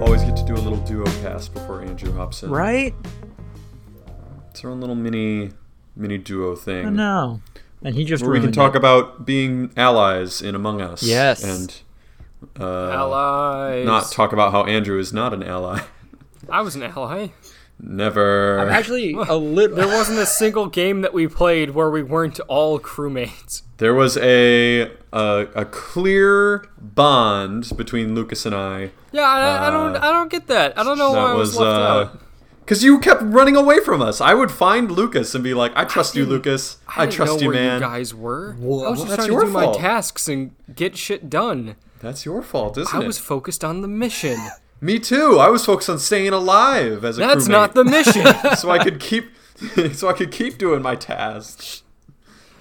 Always get to do a little duo cast before Andrew hops in. Right? It's our own little mini duo thing. I know. And he just we can talk about being allies in Among Us. Yes. And allies. Not talk about how Andrew is not an ally. I was an ally. Never. I'm actually a little. There wasn't a single game that we played where we weren't all crewmates. There was a clear bond between Lucas and I. Yeah, I don't get that. I don't know why I was left out. Because you kept running away from us. I would find Lucas and be like, I trust you, Lucas. I trust you, man. I didn't know where you guys were. Whoa. I was just trying to do my tasks and get shit done. That's your fault, isn't it? I was focused on the mission. Me too. I was focused on staying alive as a crewmate. That's not the mission. So I could keep doing my tasks.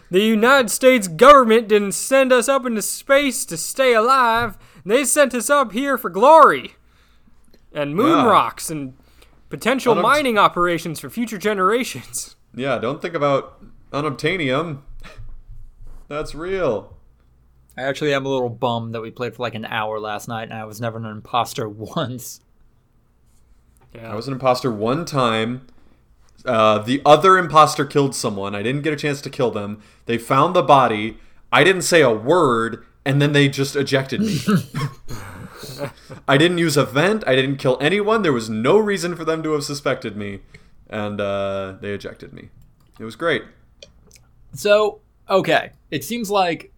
The United States government didn't send us up into space to stay alive. They sent us up here for glory. And moon rocks and potential mining operations for future generations. Yeah, don't think about unobtainium. That's real. I actually am a little bummed that we played for like an hour last night and I was never an imposter once. Yeah. I was an imposter one time. The other imposter killed someone. I didn't get a chance to kill them. They found the body. I didn't say a word, and then they just ejected me. I didn't use a vent. I didn't kill anyone. There was no reason for them to have suspected me. And they ejected me. It was great. So, okay. It seems like,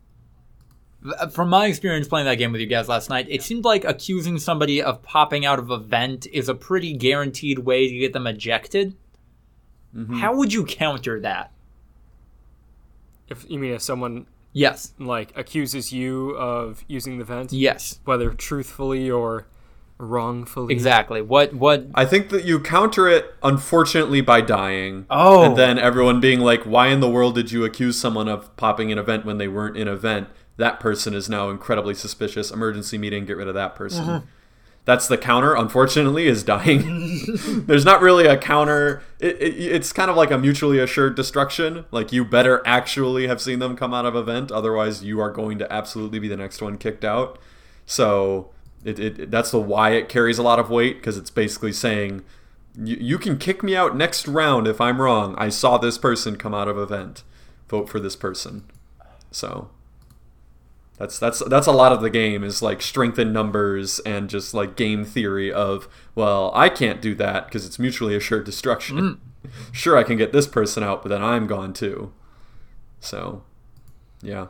from my experience playing that game with you guys last night, it seemed like accusing somebody of popping out of a vent is a pretty guaranteed way to get them ejected. Mm-hmm. How would you counter that? If you mean if someone... Yes. Like, accuses you of using the vent? Yes. Whether truthfully or wrongfully. Exactly. What? I think that you counter it, unfortunately, by dying. Oh. And then everyone being like, why in the world did you accuse someone of popping an event when they weren't in a vent? That person is now incredibly suspicious. Emergency meeting, get rid of that person. Mm-hmm. That's the counter, unfortunately, is dying. There's not really a counter. It's kind of like a mutually assured destruction. Like, you better actually have seen them come out of a vent. Otherwise, you are going to absolutely be the next one kicked out. So that's the why it carries a lot of weight, because it's basically saying, you can kick me out next round if I'm wrong. I saw this person come out of a vent. Vote for this person. So... That's a lot of the game is like strength in numbers and just like game theory of, well, I can't do that because it's mutually assured destruction. Mm. Sure, I can get this person out, but then I'm gone too. So, yeah.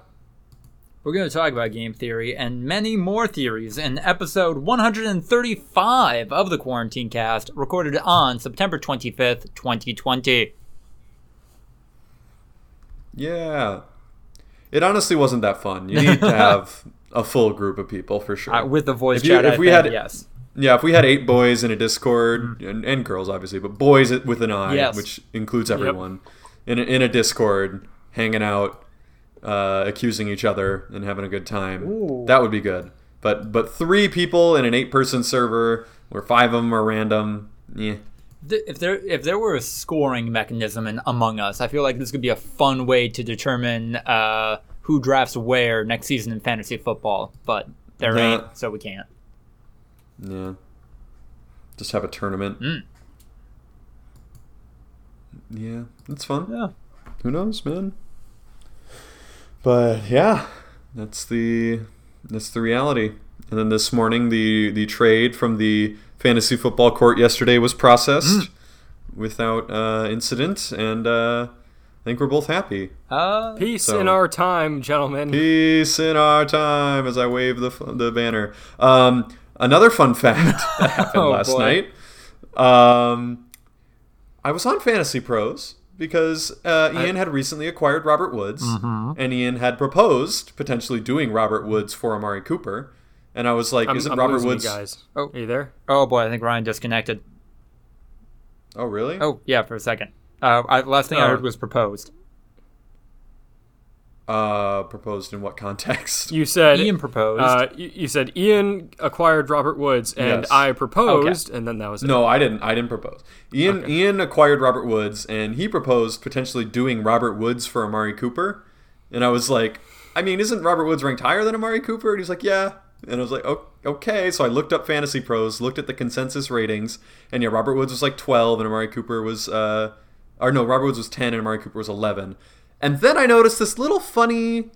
We're going to talk about game theory and many more theories in episode 135 of the Quarantine Cast, recorded on September 25th, 2020. Yeah. It honestly wasn't that fun. You need to have a full group of people for sure. With the voice chat, yes. Yeah, if we had 8 boys in a Discord, and girls obviously, but boys with an eye, yes, which includes everyone, yep, in a Discord, hanging out, accusing each other, and having a good time. Ooh. That would be good. But 3 people in an 8-person server, where 5 of them are random, yeah. If there were a scoring mechanism in Among Us, I feel like this could be a fun way to determine who drafts where next season in fantasy football. But there ain't, so we can't. Yeah. Just have a tournament. Mm. Yeah, that's fun. Yeah. Who knows, man? But yeah, that's the reality. And then this morning, the trade from the Fantasy Football Court yesterday was processed without incident, and I think we're both happy. Peace in our time, gentlemen. Peace in our time, as I wave the banner. Another fun fact that happened last night. I was on Fantasy Pros because Ian had recently acquired Robert Woods, and Ian had proposed potentially doing Robert Woods for Amari Cooper. And I was like, isn't Robert Woods... Guys. Oh, are you there? Oh, boy, I think Ryan disconnected. Oh, really? Oh, yeah, for a second. Last thing I heard was proposed. Proposed in what context? You said... Ian proposed. You said, Ian acquired Robert Woods, and yes, I proposed, okay, and then that was it. No, I didn't propose. Ian acquired Robert Woods, and he proposed potentially doing Robert Woods for Amari Cooper. And I was like, I mean, isn't Robert Woods ranked higher than Amari Cooper? And he's like, yeah. And I was like, oh, okay. So I looked up Fantasy Pros, looked at the consensus ratings, and yeah, Robert Woods was like 12 and Amari Cooper was, Robert Woods was 10 and Amari Cooper was 11. And then I noticed this little funny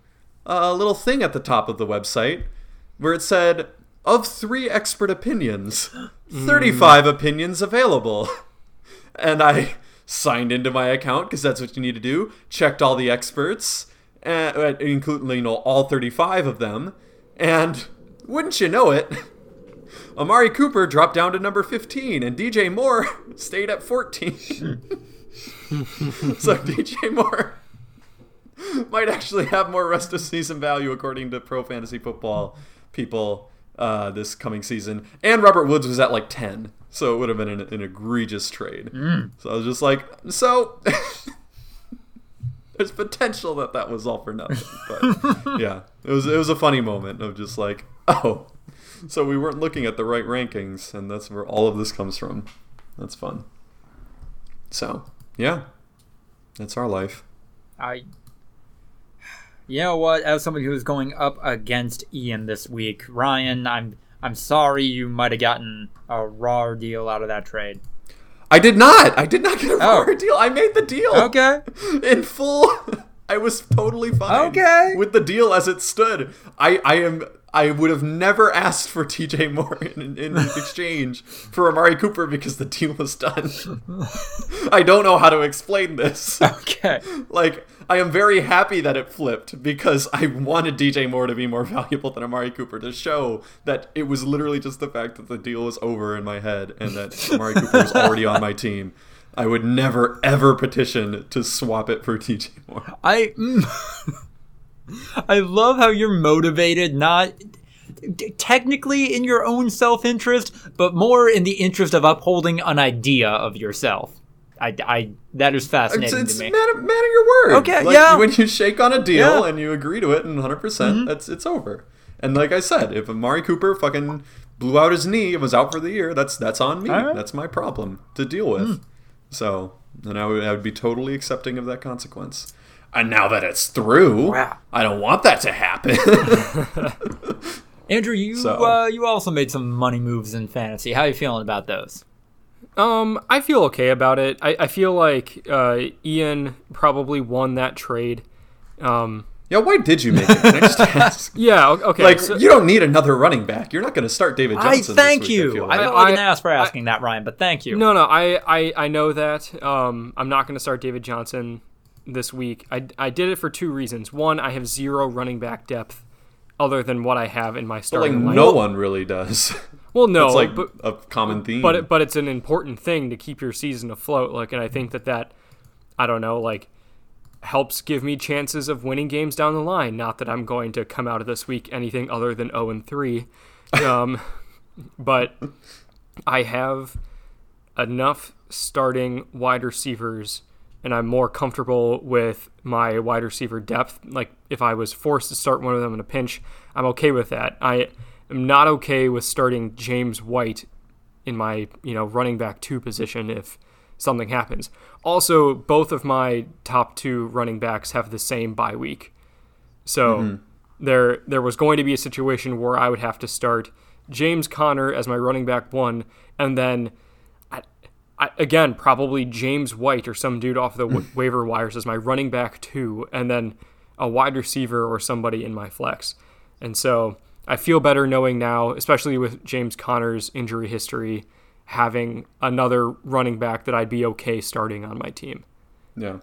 little thing at the top of the website where it said, of 3 expert opinions, 35 opinions available. And I signed into my account because that's what you need to do. Checked all the experts, including all 35 of them. And wouldn't you know it, Amari Cooper dropped down to number 15 and DJ Moore stayed at 14. So DJ Moore might actually have more rest of season value according to Pro Fantasy Football people this coming season. And Robert Woods was at like 10, so it would have been an egregious trade. So I was just like, so there's potential that was all for nothing. But yeah, it was a funny moment of just like, oh, so we weren't looking at the right rankings, and that's where all of this comes from. That's fun. So yeah, that's our life. You know what? As somebody who's going up against Ian this week, Ryan, I'm sorry you might have gotten a raw deal out of that trade. I did not. I did not get a raw deal. I made the deal. Okay. In full. I was totally fine with the deal as it stood. I would have never asked for TJ Moore in exchange for Amari Cooper because the deal was done. I don't know how to explain this. Okay. Like, I am very happy that it flipped because I wanted DJ Moore to be more valuable than Amari Cooper to show that it was literally just the fact that the deal was over in my head and that Amari Cooper was already on my team. I would never, ever petition to swap it for TJ Moore. I love how you're motivated, not technically in your own self-interest, but more in the interest of upholding an idea of yourself. That is fascinating to me. It's man of your word. Okay, like, yeah. When you shake on a deal and you agree to it and 100%, it's over. And like I said, if Amari Cooper fucking blew out his knee and was out for the year, that's on me. Right. That's my problem to deal with. So, and I would be totally accepting of that consequence. And now that it's through, I don't want that to happen. Andrew, you also made some money moves in fantasy. How are you feeling about those? I feel okay about it. I feel like Ian probably won that trade. Yeah, why did you make it? Can I just ask? Yeah, okay. Like, so, you don't need another running back. You're not going to start David Johnson. Thank you. I don't even ask for asking that, Ryan, but thank you. No, I know that. I'm not going to start David Johnson this week. I did it for two reasons. One, I have zero running back depth other than what I have in my starting lineup. No one really does. Well, no, it's like a common theme. But it's an important thing to keep your season afloat. Like, and I think that I don't know, like, helps give me chances of winning games down the line. Not that I'm going to come out of this week anything other than 0-3, but I have enough starting wide receivers. And I'm more comfortable with my wide receiver depth. Like, if I was forced to start one of them in a pinch, I'm okay with that. I am not okay with starting James White in my, running back 2 position if something happens. Also, both of my top 2 running backs have the same bye week. So there was going to be a situation where I would have to start James Conner as my running back 1 and then again, probably James White or some dude off the waiver wires as my running back 2, and then a wide receiver or somebody in my flex. And so I feel better knowing now, especially with James Conner's injury history, having another running back that I'd be okay starting on my team. Yeah.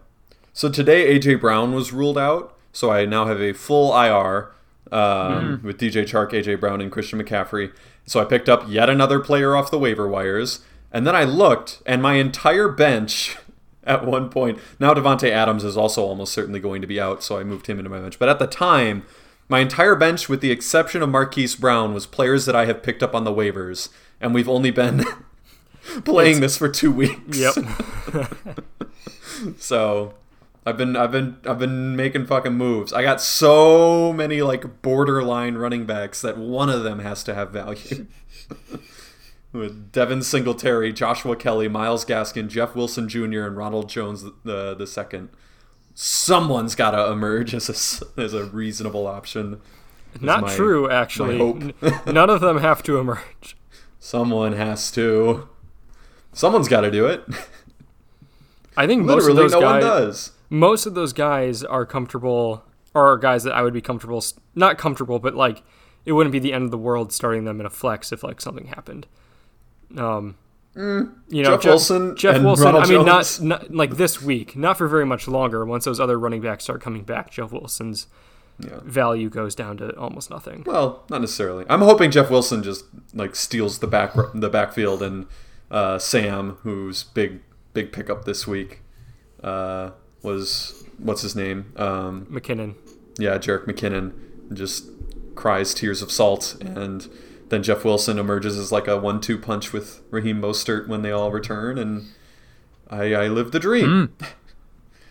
So today AJ Brown was ruled out, so I now have a full IR with DJ Chark, AJ Brown, and Christian McCaffrey. So I picked up yet another player off the waiver wires. And then I looked, and my entire bench at one point... Now Devontae Adams is also almost certainly going to be out, so I moved him into my bench. But at the time, my entire bench, with the exception of Marquise Brown, was players that I have picked up on the waivers. And we've only been playing this for 2 weeks. Yep. So I've been making fucking moves. I got so many borderline running backs that one of them has to have value. With Devin Singletary, Joshua Kelly, Myles Gaskin, Jeff Wilson Jr., and Ronald Jones the second. Someone's got to emerge as a reasonable option Not true, actually. None of them have to emerge. Someone has to. Someone's got to do it. I think most of those guys. Most of those guys are comfortable, or are guys that I would be comfortable, not comfortable, but like it wouldn't be the end of the world starting them in a flex if like something happened. You know, Jeff Wilson. Ronald Jones. not like this week, not for very much longer. Once those other running backs start coming back, Jeff Wilson's value goes down to almost nothing. Well, not necessarily. I'm hoping Jeff Wilson just like steals the backfield and Sam, who's big pickup this week, was what's his name? McKinnon. Yeah, Jerick McKinnon just cries tears of salt, and then Jeff Wilson emerges as like a 1-2 punch with Raheem Mostert when they all return, and I live the dream.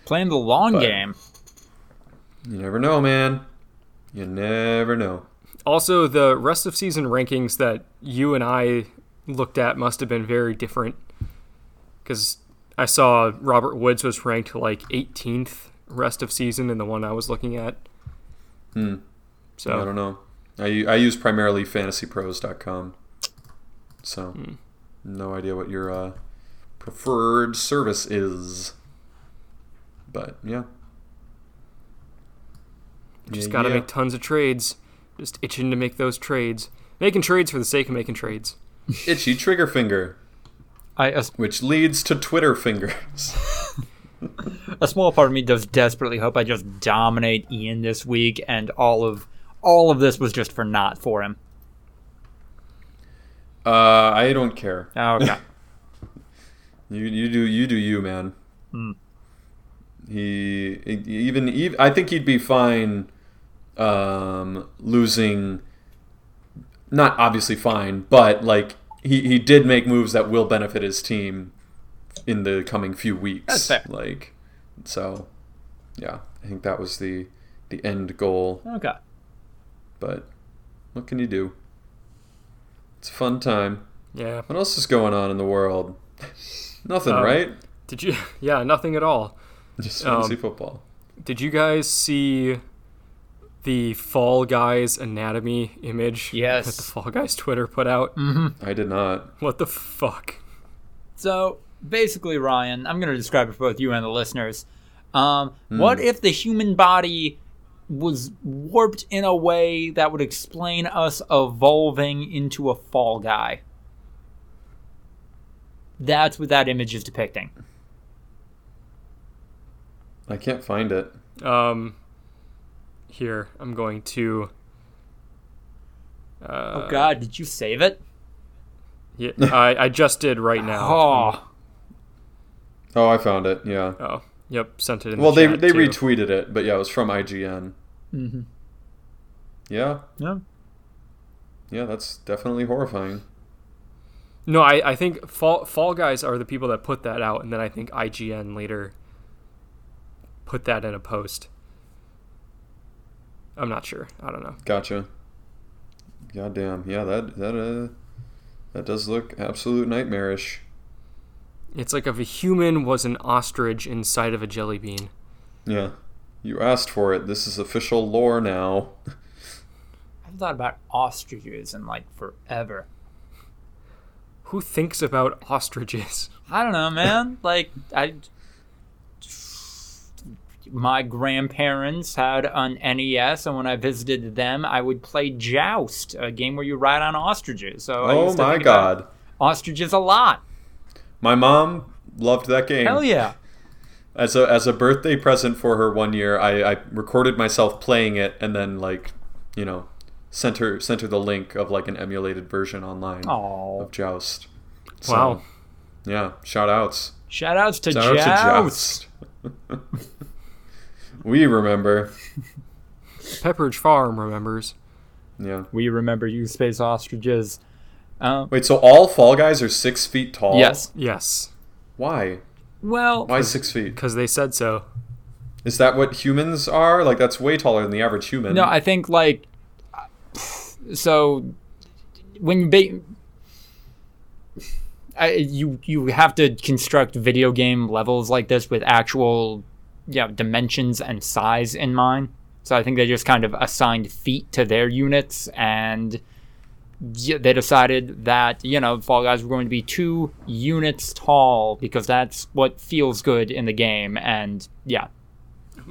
Playing the long game. You never know, man. You never know. Also, the rest of season rankings that you and I looked at must have been very different, because I saw Robert Woods was ranked like 18th rest of season in the one I was looking at. So I don't know. I use primarily fantasypros.com, so no idea what your preferred service is. But, yeah. Just got to make tons of trades. Just itching to make those trades. Making trades for the sake of making trades. Itchy trigger finger, which leads to Twitter fingers. A small part of me does desperately hope I just dominate Ian this week and all of this was just for naught for him. I don't care. Oh, okay. you do you, man. He even I think he'd be fine losing. Not obviously fine, but like he did make moves that will benefit his team in the coming few weeks. That's fair. Like, so yeah, I think that was the end goal. Okay. But what can you do? It's a fun time. Yeah. What else is going on in the world? Nothing, right? Did you? Yeah, nothing at all. Just fantasy football. Did you guys see the Fall Guys anatomy image? Yes. That the Fall Guys Twitter put out? Mm-hmm. I did not. What the fuck? So basically, Ryan, I'm going to describe it for both you and the listeners. What if the human body was warped in a way that would explain us evolving into a fall guy? That's what that image is depicting. I can't find it. Here, I'm going to... oh God, did you save it? Yeah, I just did right now. Oh, I found it, yeah. Oh, yep, sent it in the chat. Well, they retweeted it, but yeah, it was from IGN. Mm-hmm. Yeah? Yeah. Yeah, that's definitely horrifying. No, I think Fall Guys are the people that put that out, and then I think IGN later put that in a post. I'm not sure. I don't know. Gotcha. Goddamn. Yeah, that does look absolute nightmarish. It's like if a human was an ostrich inside of a jelly bean. Yeah. You asked for it. This is official lore now. I haven't thought about ostriches in like forever. Who thinks about ostriches? I don't know, man. My grandparents had an NES, and when I visited them, I would play Joust, a game where you ride on ostriches. So I used to think about ostriches a lot. My mom loved that game. Hell yeah! As a birthday present for her one year, I recorded myself playing it, and then sent her the link of like an emulated version online of Joust. So, wow! Yeah, shoutouts. Shoutouts to Joust. We remember. Pepperidge Farm remembers. Yeah. We remember you, space ostriches. Wait, so all Fall Guys are 6 feet tall? Yes. Yes. Why? Well... Why 6 feet? Because they said so. Is that what humans are? Like, that's way taller than the average human. No, I think, like... So, when you... you have to construct video game levels like this with actual... Yeah, dimensions and size in mind. So I think they just kind of assigned feet to their units, and they decided that, you know, Fall Guys were going to be 2 units tall because that's what feels good in the game. And yeah.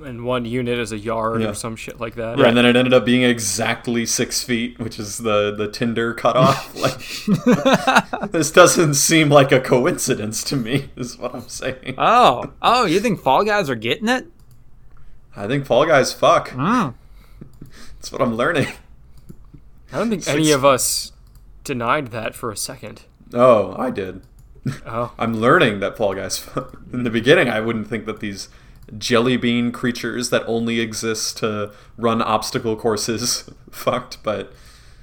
And 1 unit is a yard or some shit like that. Right, and then it ended up being exactly 6 feet, which is the Tinder cutoff. Like, this doesn't seem like a coincidence to me, is what I'm saying. Oh, you think Fall Guys are getting it? I think Fall Guys fuck. Mm. That's what I'm learning. I don't think any of us denied that for a second. Oh, I did. Oh, I'm learning that Fall Guys fuck. In the beginning, I wouldn't think that these jelly bean creatures that only exist to run obstacle courses fucked, but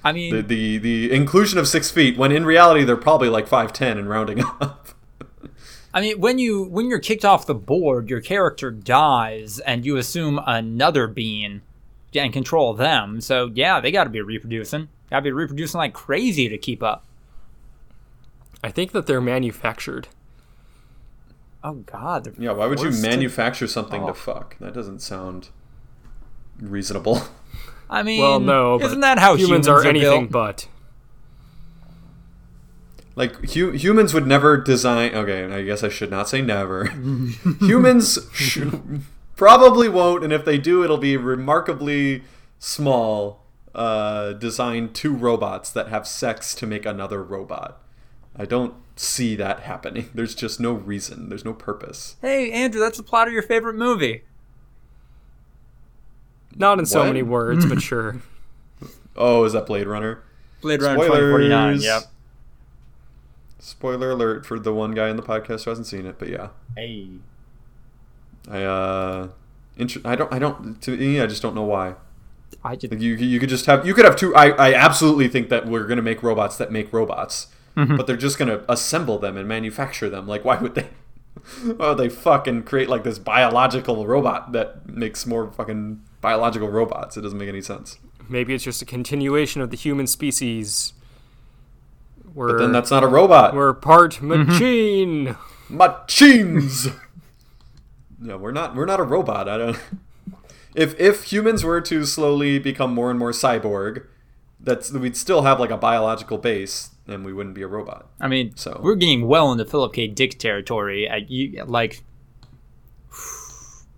I mean the inclusion of 6 feet when in reality they're probably like 5'10" and rounding up. I mean, when you're kicked off the board, your character dies and you assume another bean and control them. So yeah, they gotta be reproducing. Gotta be reproducing like crazy to keep up. I think that they're manufactured. Oh, God. Yeah, why would you manufacture something to fuck? That doesn't sound reasonable. I mean, well, no, isn't that how humans are anything built? But? Like, humans would never design... Okay, I guess I should not say never. Humans probably won't, and if they do, it'll be remarkably small, designed 2 robots that have sex to make another robot. I don't see that happening. There's just no reason. There's no purpose. Hey, Andrew, that's the plot of your favorite movie. Not in so many words, but sure. Oh, is that Blade Runner? Blade Runner 2049, yep. Spoiler alert for the one guy in the podcast who hasn't seen it, but yeah. Hey. I just don't know why. I just... You could just have... You could have 2... I absolutely think that we're going to make robots that make robots. Mm-hmm. But they're just going to assemble them and manufacture them. Like, why would they? Why would they fucking create, like, this biological robot that makes more fucking biological robots? It doesn't make any sense. Maybe it's just a continuation of the human species. But then that's not a robot. We're part machine. Mm-hmm. Machines! No, we're not a robot. I don't... If humans were to slowly become more and more cyborg, we'd still have, like, a biological base... and we wouldn't be a robot. I mean, so we're getting well into Philip K. Dick territory.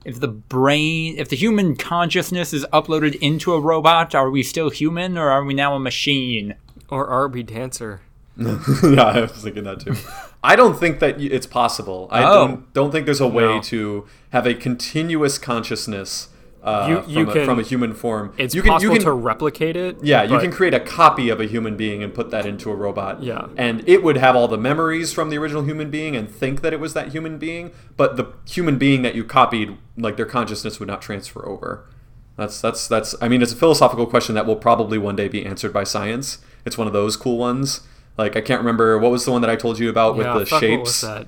If the human consciousness is uploaded into a robot, are we still human or are we now a machine? Or are we dancer? Yeah, I was thinking that too. I don't think that it's possible. I don't think there's a way to have a continuous consciousness. From a human form. It's possible to replicate it. Yeah, you can create a copy of a human being and put that into a robot. Yeah. And it would have all the memories from the original human being and think that it was that human being, but the human being that you copied, like, their consciousness would not transfer over. That's I mean, it's a philosophical question that will probably one day be answered by science. It's one of those cool ones. Like, I can't remember, what was the one that I told you about with the shapes? What was that?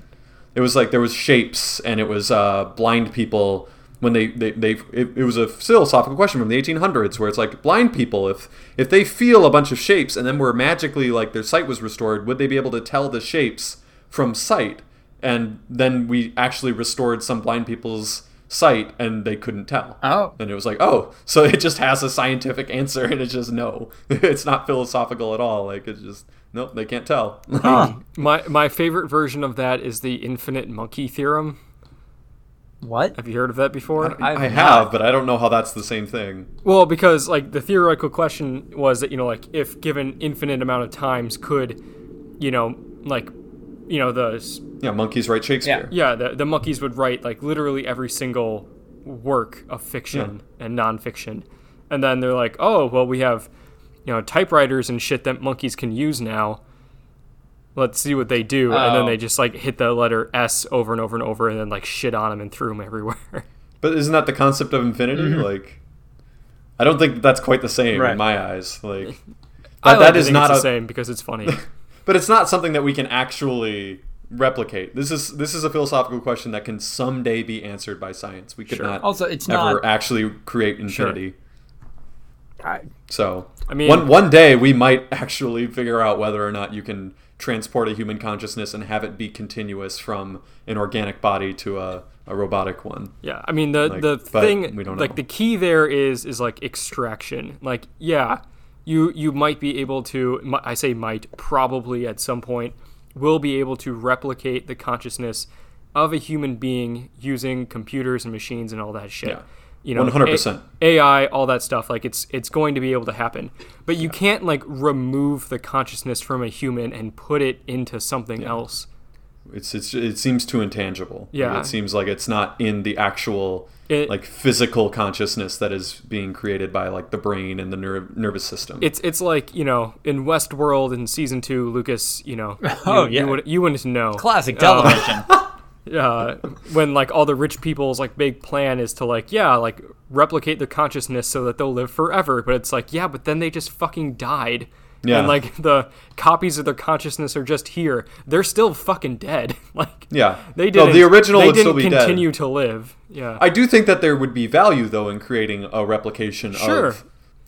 It was like there was shapes and it was blind people... When it was a philosophical question from the 1800s where it's like, blind people, if they feel a bunch of shapes and then were magically, like, their sight was restored, would they be able to tell the shapes from sight? And then we actually restored some blind people's sight and they couldn't tell. Oh. And it was like, oh, so it just has a scientific answer and it's just no. It's not philosophical at all. Like, it's just, nope, they can't tell. My favorite version of that is the infinite monkey theorem. What? Have you heard of that before? I have, but I don't know how that's the same thing. Well, because, like, the theoretical question was that, you know, like, if given infinite amount of times, could, you know, like, you know, monkeys write Shakespeare. Yeah, the monkeys would write, like, literally every single work of fiction and nonfiction. And then they're like, oh, well, we have, you know, typewriters and shit that monkeys can use now. Let's see what they do. And then they just, like, hit the letter S over and over and over and then, like, shit on them and threw them everywhere. But isn't that the concept of infinity? Mm-hmm. Like, I don't think that's quite the same in my eyes. Like, the same because it's funny. But it's not something that we can actually replicate. This is a philosophical question that can someday be answered by science. We could not actually create infinity. Sure. So, I mean, one day we might actually figure out whether or not you can transport a human consciousness and have it be continuous from an organic body to a robotic one. Yeah, I mean, the thing, like, the key there is like extraction. Like, yeah, you might be able to, I say might, probably at some point, will be able to replicate the consciousness of a human being using computers and machines and all that shit. Yeah. You know, 100% AI, all that stuff, like it's going to be able to happen, but you can't like remove the consciousness from a human and put it into something else. It seems too intangible. Yeah, it seems like it's not in the actual like physical consciousness that is being created by like the brain and the nervous system. It's like, you know, in Westworld in season 2, Lucas, you know, you wouldn't know. Classic television. When like all the rich people's like big plan is to like replicate their consciousness so that they'll live forever, but it's like, yeah, but then they just fucking died. Yeah. And like the copies of their consciousness are just here. They're still fucking dead. Like, yeah, they didn't. No, the original would still be dead. They didn't continue to live. Yeah, I do think that there would be value though in creating a replication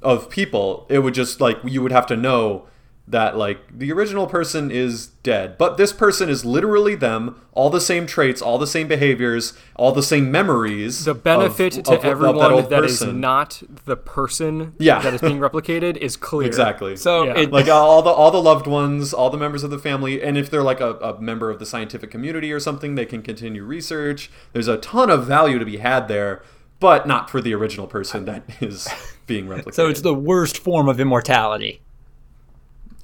of people. It would just like, you would have to know that like the original person is dead, but this person is literally them, all the same traits, all the same behaviors, all the same memories. The benefit to everyone that is not the person that is being replicated is clear. Exactly. So like all the loved ones, all the members of the family, and if they're like a member of the scientific community or something, they can continue research. There's a ton of value to be had there, but not for the original person that is being replicated. So it's the worst form of immortality.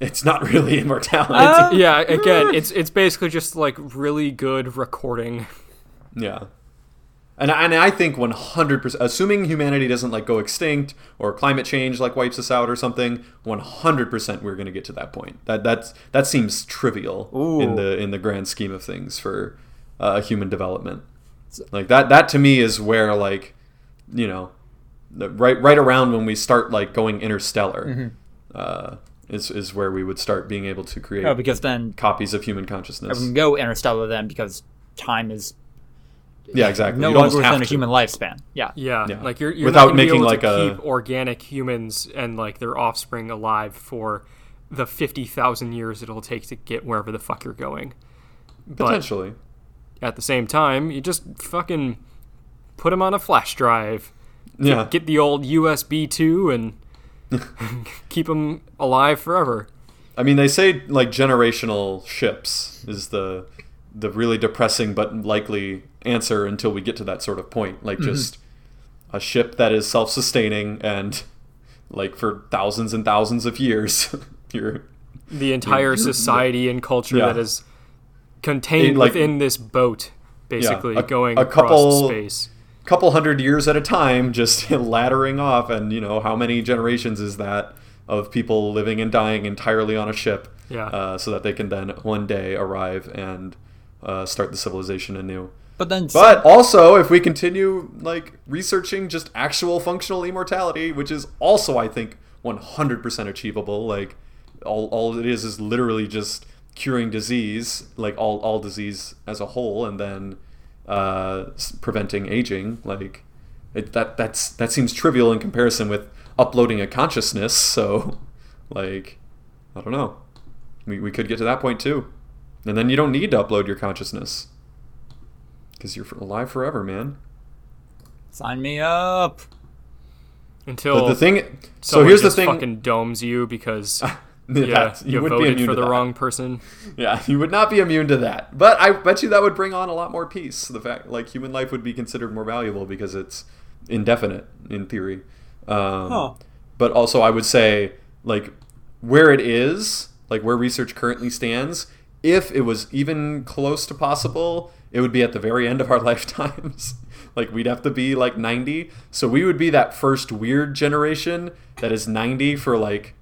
It's not really immortality. Again, it's basically just like really good recording. Yeah. And I think 100%, assuming humanity doesn't like go extinct or climate change like wipes us out or something, 100% we're going to get to that point. That seems trivial in the grand scheme of things for human development. Like that to me is where, like, you know, right around when we start like going interstellar. Mm-hmm. Is where we would start being able to create because then copies of human consciousness. We can go interstellar then because time is exactly no longer within a human lifespan. Yeah. Like you're without not making be able like to keep organic humans and like their offspring alive for the 50,000 years it'll take to get wherever the fuck you're going. Potentially. But at the same time, you just fucking put them on a flash drive. Yeah. Get the old USB 2 and keep them alive forever. I mean, they say like generational ships is the really depressing but likely answer until we get to that sort of point. Like just a ship that is self-sustaining and like for thousands and thousands of years, the entire society and culture that is contained within this boat, basically going across space. Couple hundred years at a time, just laddering off, and you know how many generations is that of people living and dying entirely on a ship, so that they can then one day arrive and start the civilization anew. But also, if we continue like researching just actual functional immortality, which is also I think 100% achievable, like all it is literally just curing disease, like all disease as a whole, and then preventing aging, like that seems trivial in comparison with uploading a consciousness. So, like, I don't know, we could get to that point too, and then you don't need to upload your consciousness because you're alive forever, man. Sign me up. Until the thing. So here's the thing. Fucking domes you because. You would voted be immune for the wrong person. Yeah, you would not be immune to that. But I bet you that would bring on a lot more peace. The fact, like, human life would be considered more valuable because it's indefinite in theory. But also, I would say, like, where it is, like where research currently stands, if it was even close to possible, it would be at the very end of our lifetimes. Like, we'd have to be like 90, so we would be that first weird generation that is 90 for like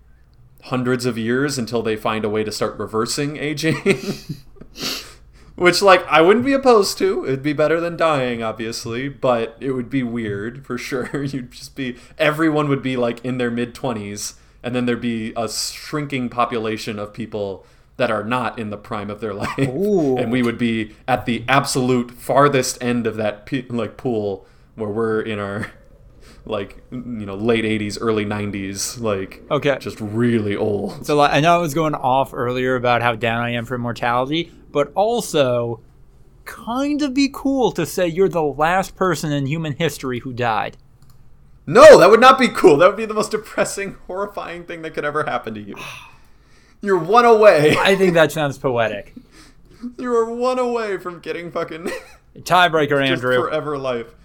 hundreds of years until they find a way to start reversing aging. Which, like, I wouldn't be opposed to. It'd be better than dying, obviously, but it would be weird for sure. You'd just be, everyone would be like in their mid-20s, and then there'd be a shrinking population of people that are not in the prime of their life. Ooh. And we would be at the absolute farthest end of that like pool where we're in our like, you know, late 80s, early 90s, like, okay, just really old. So, like, I know I was going off earlier about how down I am for mortality, but also kind of be cool to say you're the last person in human history who died. No, that would not be cool. That would be the most depressing, horrifying thing that could ever happen to you. You're one away. I think that sounds poetic. You are one away from getting fucking... Tiebreaker, Andrew. Just forever life.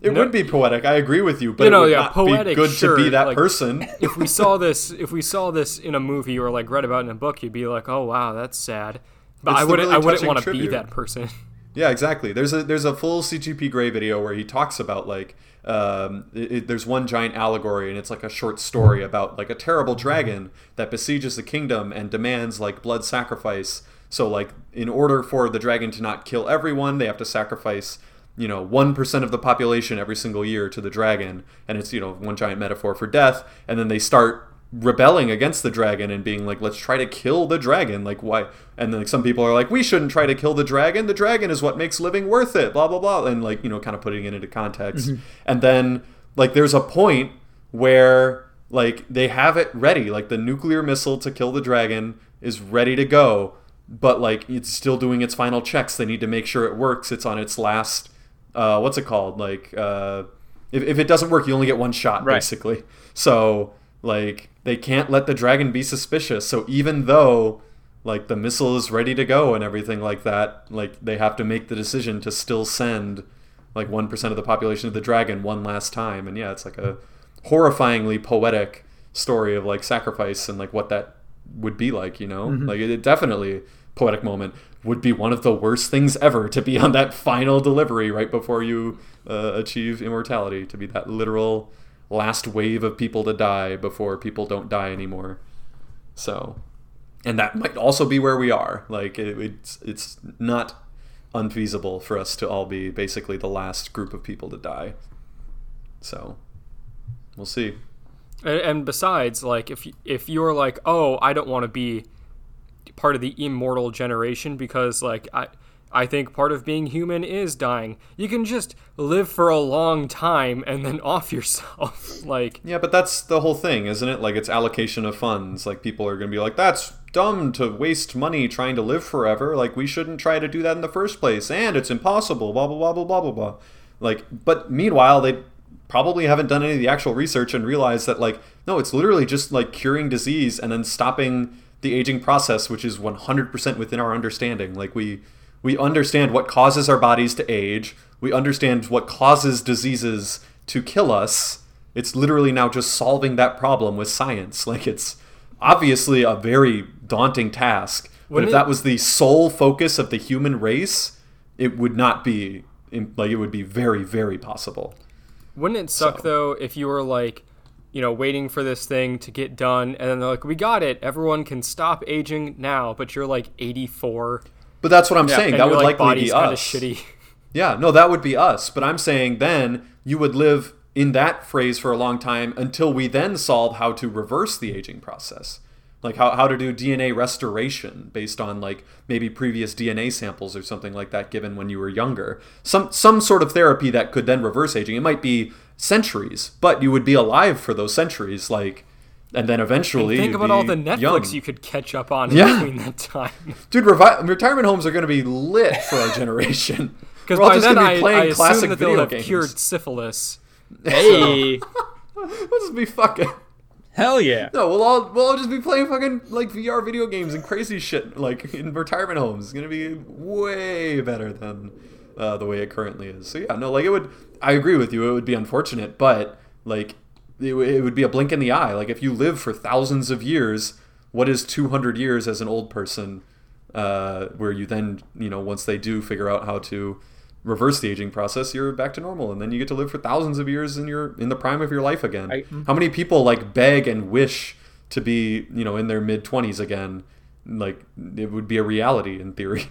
It would be poetic. I agree with you, but it would not be good to be that, like, person. If we saw this in a movie or, like, read about in a book, you'd be like, "Oh wow, that's sad." But I wouldn't want to be that person. Yeah, exactly. There's a full CGP Grey video where he talks about, like, there's one giant allegory, and it's like a short story about, like, a terrible dragon that besieges the kingdom and demands, like, blood sacrifice. So, like, in order for the dragon to not kill everyone, they have to sacrifice, you know, 1% of the population every single year to the dragon. And it's, you know, one giant metaphor for death. And then they start rebelling against the dragon and being like, let's try to kill the dragon. Like, why? And then, like, some people are like, we shouldn't try to kill the dragon. The dragon is what makes living worth it, blah, blah, blah. And, like, you know, kind of putting it into context. Mm-hmm. And then, like, there's a point where, like, they have it ready. Like, the nuclear missile to kill the dragon is ready to go. But, like, it's still doing its final checks. They need to make sure it works. It's on its last, what's it called? Like, if it doesn't work, you only get one shot, right, basically. So, like, they can't let the dragon be suspicious. So even though, like, the missile is ready to go and everything like that, like, they have to make the decision to still send, like, 1% of the population of the dragon one last time. And, yeah, it's, like, a horrifyingly poetic story of, like, sacrifice and, like, what that would be like, you know? Mm-hmm. Like, it definitely, poetic moment, would be one of the worst things ever to be on that final delivery right before you achieve immortality, to be that literal last wave of people to die before people don't die anymore. So, and that might also be where we are. Like, it's not unfeasible for us to all be basically the last group of people to die. So, we'll see. And besides, like, if you're like, oh, I don't want to be part of the immortal generation because, like, I think part of being human is dying. You can just live for a long time and then off yourself. Like, yeah, but that's the whole thing, isn't it? Like, it's allocation of funds. Like, people are going to be like, that's dumb to waste money trying to live forever. Like, we shouldn't try to do that in the first place. And it's impossible, blah, blah, blah, blah, blah, blah, blah. Like, but meanwhile, they probably haven't done any of the actual research and realized that, like, no, it's literally just, like, curing disease and then stopping the aging process, which is 100% within our understanding. Like, we understand what causes our bodies to age. We understand what causes diseases to kill us. It's literally now just solving that problem with science. Like, it's obviously a very daunting task. But if that was the sole focus of the human race, it would not be, like, it would be very, very possible. Wouldn't it suck, though, if you were, like, you know, waiting for this thing to get done, and then they're like, we got it, everyone can stop aging now, but you're, like, 84. But that's what I'm saying. That would likely be us. Yeah, no, that would be us. But I'm saying then you would live in that phrase for a long time until we then solve how to reverse the aging process. Like, how to do DNA restoration based on, like, maybe previous DNA samples or something like that given when you were younger. Some sort of therapy that could then reverse aging. It might be centuries, but you would be alive for those centuries, like, and then eventually and think about all the Netflix you could catch up on between that time. Dude, retirement homes are going to be lit for our generation. Because by just then I assume that they'll have cured syphilis. Hey! We'll just be fucking... Hell yeah! No, we'll all just be playing fucking, like, VR video games and crazy shit, like, in retirement homes. It's gonna be way better than the way it currently is. So yeah, no, like, it would. I agree with you. It would be unfortunate, but, like, it would be a blink in the eye. Like, if you live for thousands of years, what is 200 years as an old person? Where you then, you know, once they do figure out how to reverse the aging process, you're back to normal, and then you get to live for thousands of years in the prime of your life again. How many people, like, beg and wish to be, you know, in their mid-20s again? Like, it would be a reality in theory.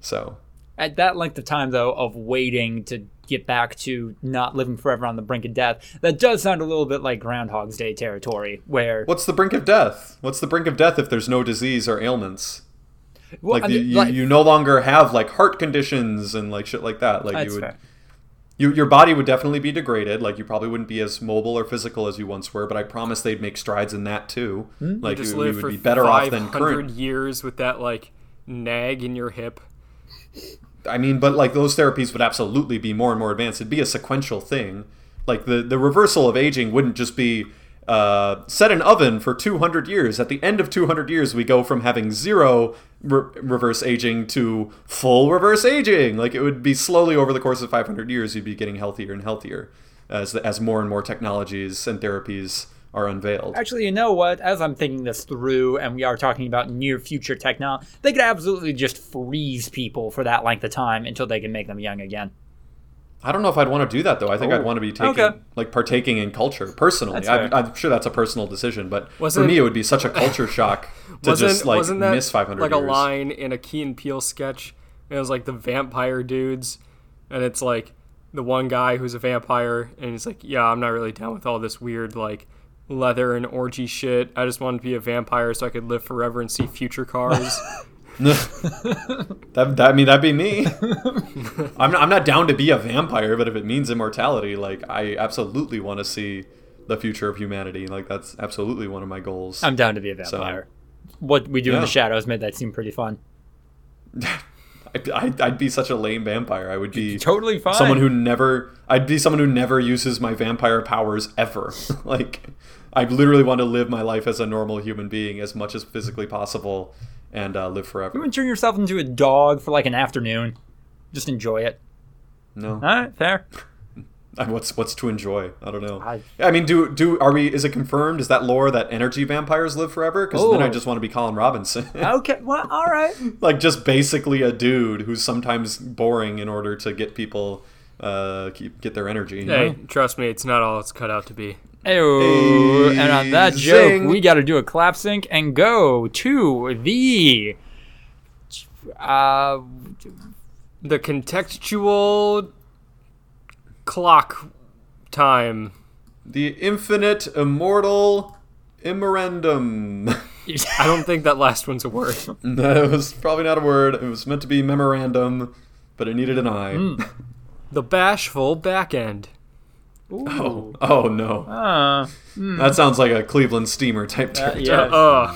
So at that length of time, though, of waiting to get back to not living forever on the brink of death, that does sound a little bit like Groundhog's Day territory. Where what's the brink of death if there's no disease or ailments? Well, like, you no longer have, like, heart conditions and, like, shit like that. Like, you would, fair. Your body would definitely be degraded. Like, you probably wouldn't be as mobile or physical as you once were, but I promise they'd make strides in that too. Mm-hmm. Like, you would be better off than current. 500 years with that, like, nag in your hip. I mean, but, like, those therapies would absolutely be more and more advanced. It'd be a sequential thing. Like, the reversal of aging wouldn't just be set in oven for 200 years. At the end of 200 years, we go from having zero reverse aging to full reverse aging. Like, it would be slowly over the course of 500 years, you'd be getting healthier and healthier as more and more technologies and therapies are unveiled. Actually, you know what? As I'm thinking this through, and we are talking about near future technology, they could absolutely just freeze people for that length of time until they can make them young again. I don't know if I'd want to do that, though. I think I'd want to be partaking in culture personally. I'm sure that's a personal decision, but for me, it would be such a culture shock to miss 500 years. Wasn't that like a line in a Key and Peele sketch? It was like the vampire dudes, and it's like the one guy who's a vampire, and he's like, yeah, I'm not really down with all this weird like leather and orgy shit. I just wanted to be a vampire so I could live forever and see future cars. That'd be me. I'm not down to be a vampire, but if it means immortality, like, I absolutely want to see the future of humanity. Like, that's absolutely one of my goals. I'm down to be a vampire. So, what we do in the shadows made that seem pretty fun. I'd be such a lame vampire. I would be totally fine. I'd be someone who never uses my vampire powers ever. Like, I literally want to live my life as a normal human being as much as physically possible. And live forever. You want to turn yourself into a dog for like an afternoon? Just enjoy it. No. All right, fair. What's to enjoy? I don't know. I mean, is it confirmed? Is that lore that energy vampires live forever? Because then I just want to be Colin Robinson. Okay. Well, all right. Like, just basically a dude who's sometimes boring in order to get people get their energy. Hey, trust me, it's not all it's cut out to be. Hey, and on that joke, we got to do a clap sync and go to the contextual clock time. The infinite immortal memorandum. I don't think that last one's a word. No, it was probably not a word. It was meant to be memorandum, but it needed an I. Mm. The bashful back end. Ooh. Oh no. That sounds like a Cleveland Steamer type term. Yeah.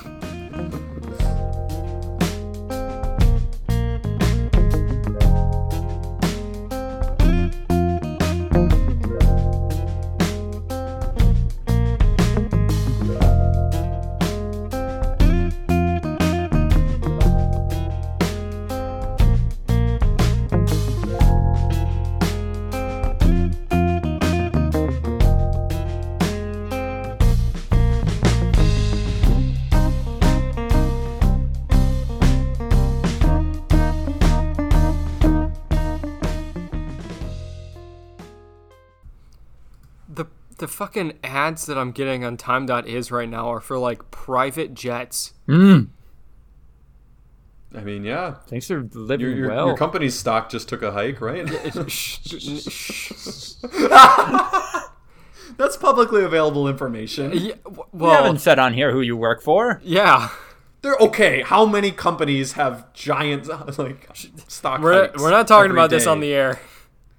Fucking ads that I'm getting on time.is right now are for like private jets. I mean, yeah. Thanks for living well. Your company's stock just took a hike, right? That's publicly available information. Yeah, well, you haven't said on here who you work for. Yeah. They're okay. How many companies have giant like stock hikes? We're not talking about this on the air.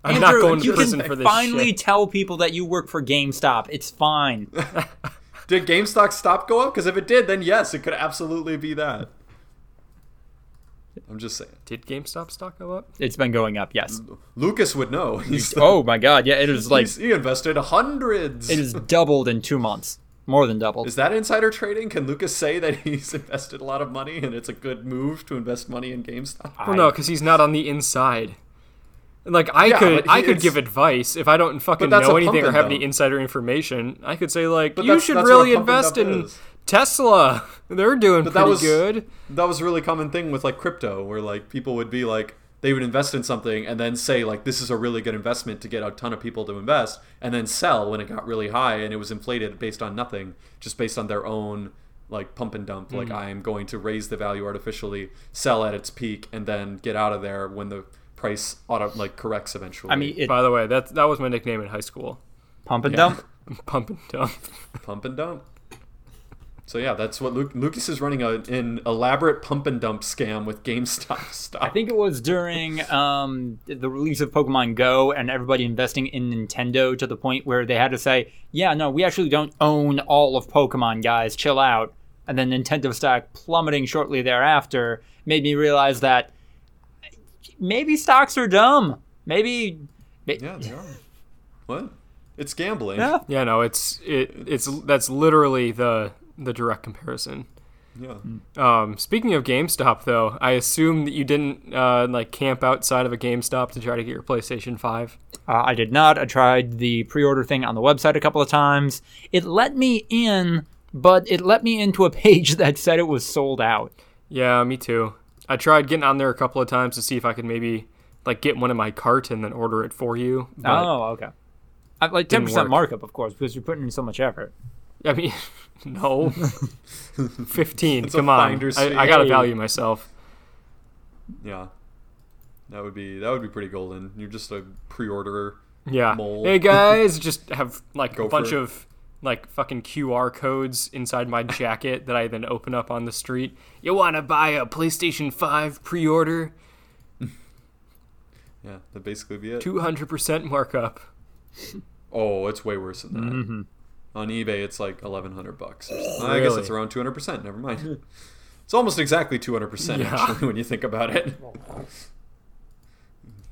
I'm not going to prison for this shit. You can finally tell people that you work for GameStop. It's fine. Did GameStop go up? Because if it did, then yes, it could absolutely be that. I'm just saying. Did GameStop stock go up? It's been going up, yes. Lucas would know. Oh, my God. Yeah, it is like... He invested hundreds. It has doubled in 2 months. More than doubled. Is that insider trading? Can Lucas say that he's invested a lot of money and it's a good move to invest money in GameStop? Well, no, because he's not on the inside. Like, I could give advice if I don't fucking know anything or have any insider information. I could say, like, you should really invest in Tesla. They're doing pretty good. That was a really common thing with, like, crypto, where, like, people would be, like, they would invest in something and then say, like, this is a really good investment to get a ton of people to invest, and then sell when it got really high and it was inflated based on nothing, just based on their own, like, pump and dump. Mm-hmm. Like, I am going to raise the value artificially, sell at its peak, and then get out of there when the price auto like corrects eventually. I mean, by the way, that was my nickname in high school. Pump and dump. Pump and dump. So yeah, that's what Lucas is running an elaborate pump and dump scam with GameStop stock. I think it was during the release of Pokemon Go and everybody investing in Nintendo to the point where they had to say, yeah, no, we actually don't own all of Pokemon, guys, chill out. And then Nintendo stock plummeting shortly thereafter made me realize that maybe stocks are dumb. Maybe. Yeah, they are. What? It's gambling. Yeah, no, it's that's literally the direct comparison. Yeah. Speaking of GameStop, though, I assume that you didn't camp outside of a GameStop to try to get your PlayStation 5. I did not. I tried the pre-order thing on the website a couple of times. It let me in, but it let me into a page that said it was sold out. Yeah, me too. I tried getting on there a couple of times to see if I could maybe get one in my cart and then order it for you. Oh, okay. I've 10% markup, of course, because you're putting in so much effort. I mean, no. 15, come on. I gotta value myself. Yeah. That would be pretty golden. You're just a pre-orderer. Yeah. Mole. Hey guys, just have a bunch of fucking QR codes inside my jacket that I then open up on the street. You want to buy a PlayStation 5 pre-order? Yeah, that'd basically be it. 200% markup. Oh, it's way worse than that. Mm-hmm. On eBay, it's $1,100 or something. Really? I guess it's around 200%. Never mind. It's almost exactly 200%, actually, when you think about it.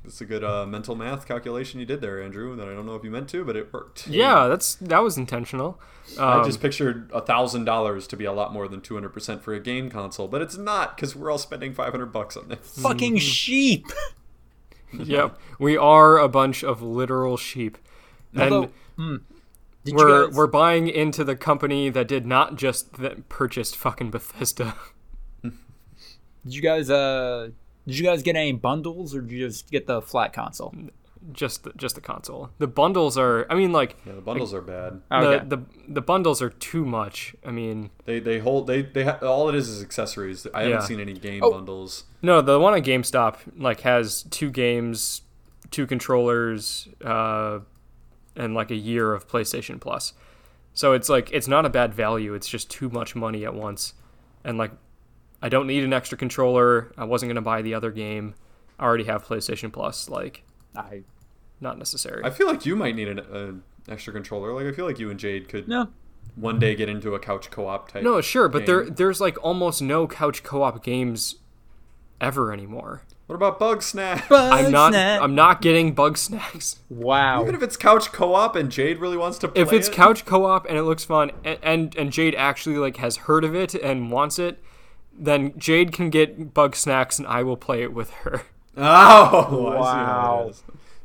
That's a good mental math calculation you did there, Andrew, that I don't know if you meant to, but it worked. Yeah, that was intentional. I just pictured $1,000 to be a lot more than 200% for a game console, but it's not, because we're all spending $500 on this. Fucking sheep! Yep, we are a bunch of literal sheep. Although, and we're buying into the company that did not just purchased fucking Bethesda. Did you guys get any bundles, or did you just get the flat console? Just the console. The bundles are. I mean, the bundles are bad. Okay. The bundles are too much. I mean, all it is accessories. I haven't seen any game bundles. No, the one on GameStop has 2 games, 2 controllers, and a year of PlayStation Plus. So it's it's not a bad value. It's just too much money at once, and I don't need an extra controller. I wasn't going to buy the other game. I already have PlayStation Plus. Not necessary. I feel like you might need an extra controller. I feel like you and Jade could one day get into a couch co-op type. No, sure, but there's almost no couch co-op games ever anymore. What about Bugsnax? I'm not getting Bugsnax. Wow. Even if it's couch co-op and Jade really wants to play it. If it's couch co-op and it looks fun and Jade actually has heard of it and wants it, then Jade can get Bugsnax and I will play it with her. Oh, wow.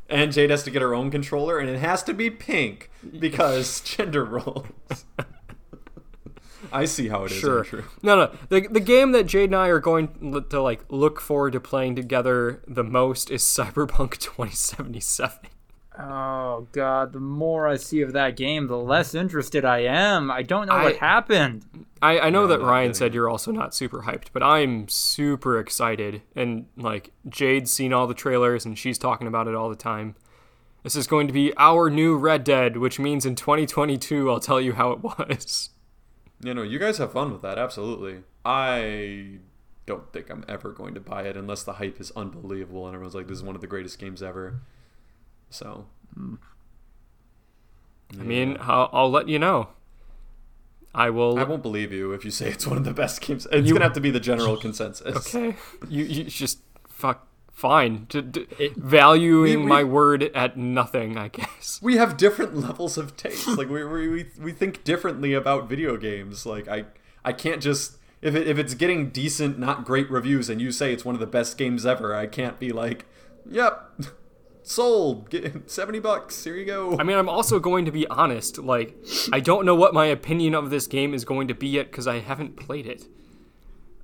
And Jade has to get her own controller, and it has to be pink because gender roles. I see how it is. Sure. Andrew. No. The game that Jade and I are going to look forward to playing together the most is Cyberpunk 2077. Oh God! The more I see of that game, the less interested I am. I don't know what happened. I know that Ryan said you're also not super hyped, but I'm super excited. And Jade's seen all the trailers and she's talking about it all the time. This is going to be our new Red Dead, which means in 2022 I'll tell you how it was. You know, you guys have fun with that, absolutely. I don't think I'm ever going to buy it unless the hype is unbelievable and everyone's this is one of the greatest games ever. So, I mean, I'll let you know. I will. I won't believe you if you say it's one of the best games. It's gonna have to be the general consensus. Okay. You just fine. Valuing my word at nothing, I guess. We have different levels of taste. We think differently about video games. I can't just if it's getting decent, not great reviews, and you say it's one of the best games ever, I can't be yep. Sold. Get $70. Here you go. I mean, I'm also going to be honest. I don't know what my opinion of this game is going to be yet because I haven't played it.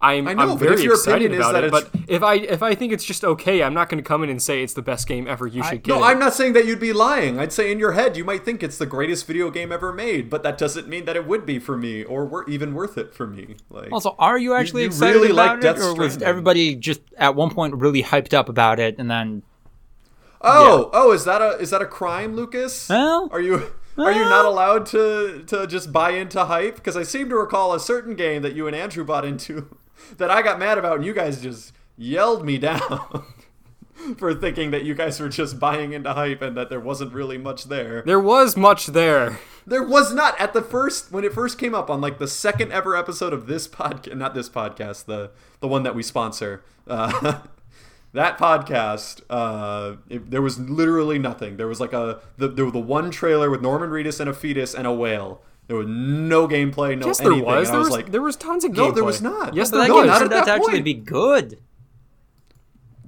I'm very excited about it. But if I think it's just okay, I'm not going to come in and say it's the best game ever. You should get it. No, I'm not saying that you'd be lying. I'd say in your head you might think it's the greatest video game ever made, but that doesn't mean that it would be for me or even worth it for me. Also, are you actually excited really about it, or was everybody just at one point really hyped up about it and then? Oh, yeah. Is that a crime, Lucas? Well, are you Are you not allowed to just buy into hype? Because I seem to recall a certain game that you and Andrew bought into that I got mad about, and you guys just yelled me down for thinking that you guys were just buying into hype and that there wasn't really much there. There was much there. There was not. At the first, when it first came up on like the second ever episode of this podcast, not this podcast, the one that we sponsor, that podcast, there was literally nothing. There was like there was the one trailer with Norman Reedus and a fetus and a whale. There was no gameplay, no anything. There was. There was tons of gameplay. No, there was not. Yes, there was. Not at that point. Actually be good.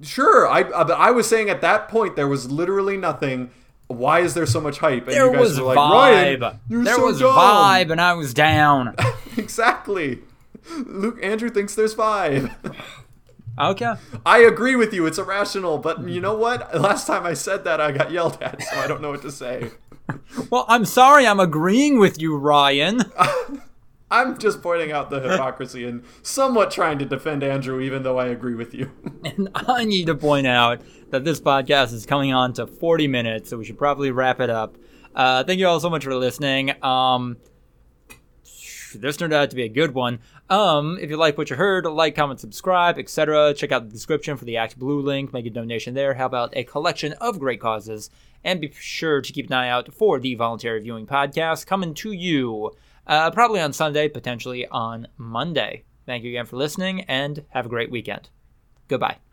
Sure, I was saying at that point there was literally nothing. Why is there so much hype? And there you guys was were like, vibe. Ryan, you're there so was dumb. Vibe, and I was down. Exactly. Andrew thinks there's vibe. Okay. I agree with you. It's irrational, but you know what? Last time I said that, I got yelled at, so I don't know what to say. Well, I'm sorry. I'm agreeing with you, Ryan. I'm just pointing out the hypocrisy and somewhat trying to defend Andrew, even though I agree with you. And I need to point out that this podcast is coming on to 40 minutes, so we should probably wrap it up. Thank you all so much for listening. This turned out to be a good one. If you like what you heard, like, comment, subscribe, etc. Check out the description for the ActBlue link. Make a donation there. How about a collection of great causes? And be sure to keep an eye out for the Voluntary Viewing Podcast coming to you probably on Sunday, potentially on Monday. Thank you again for listening, and have a great weekend. Goodbye.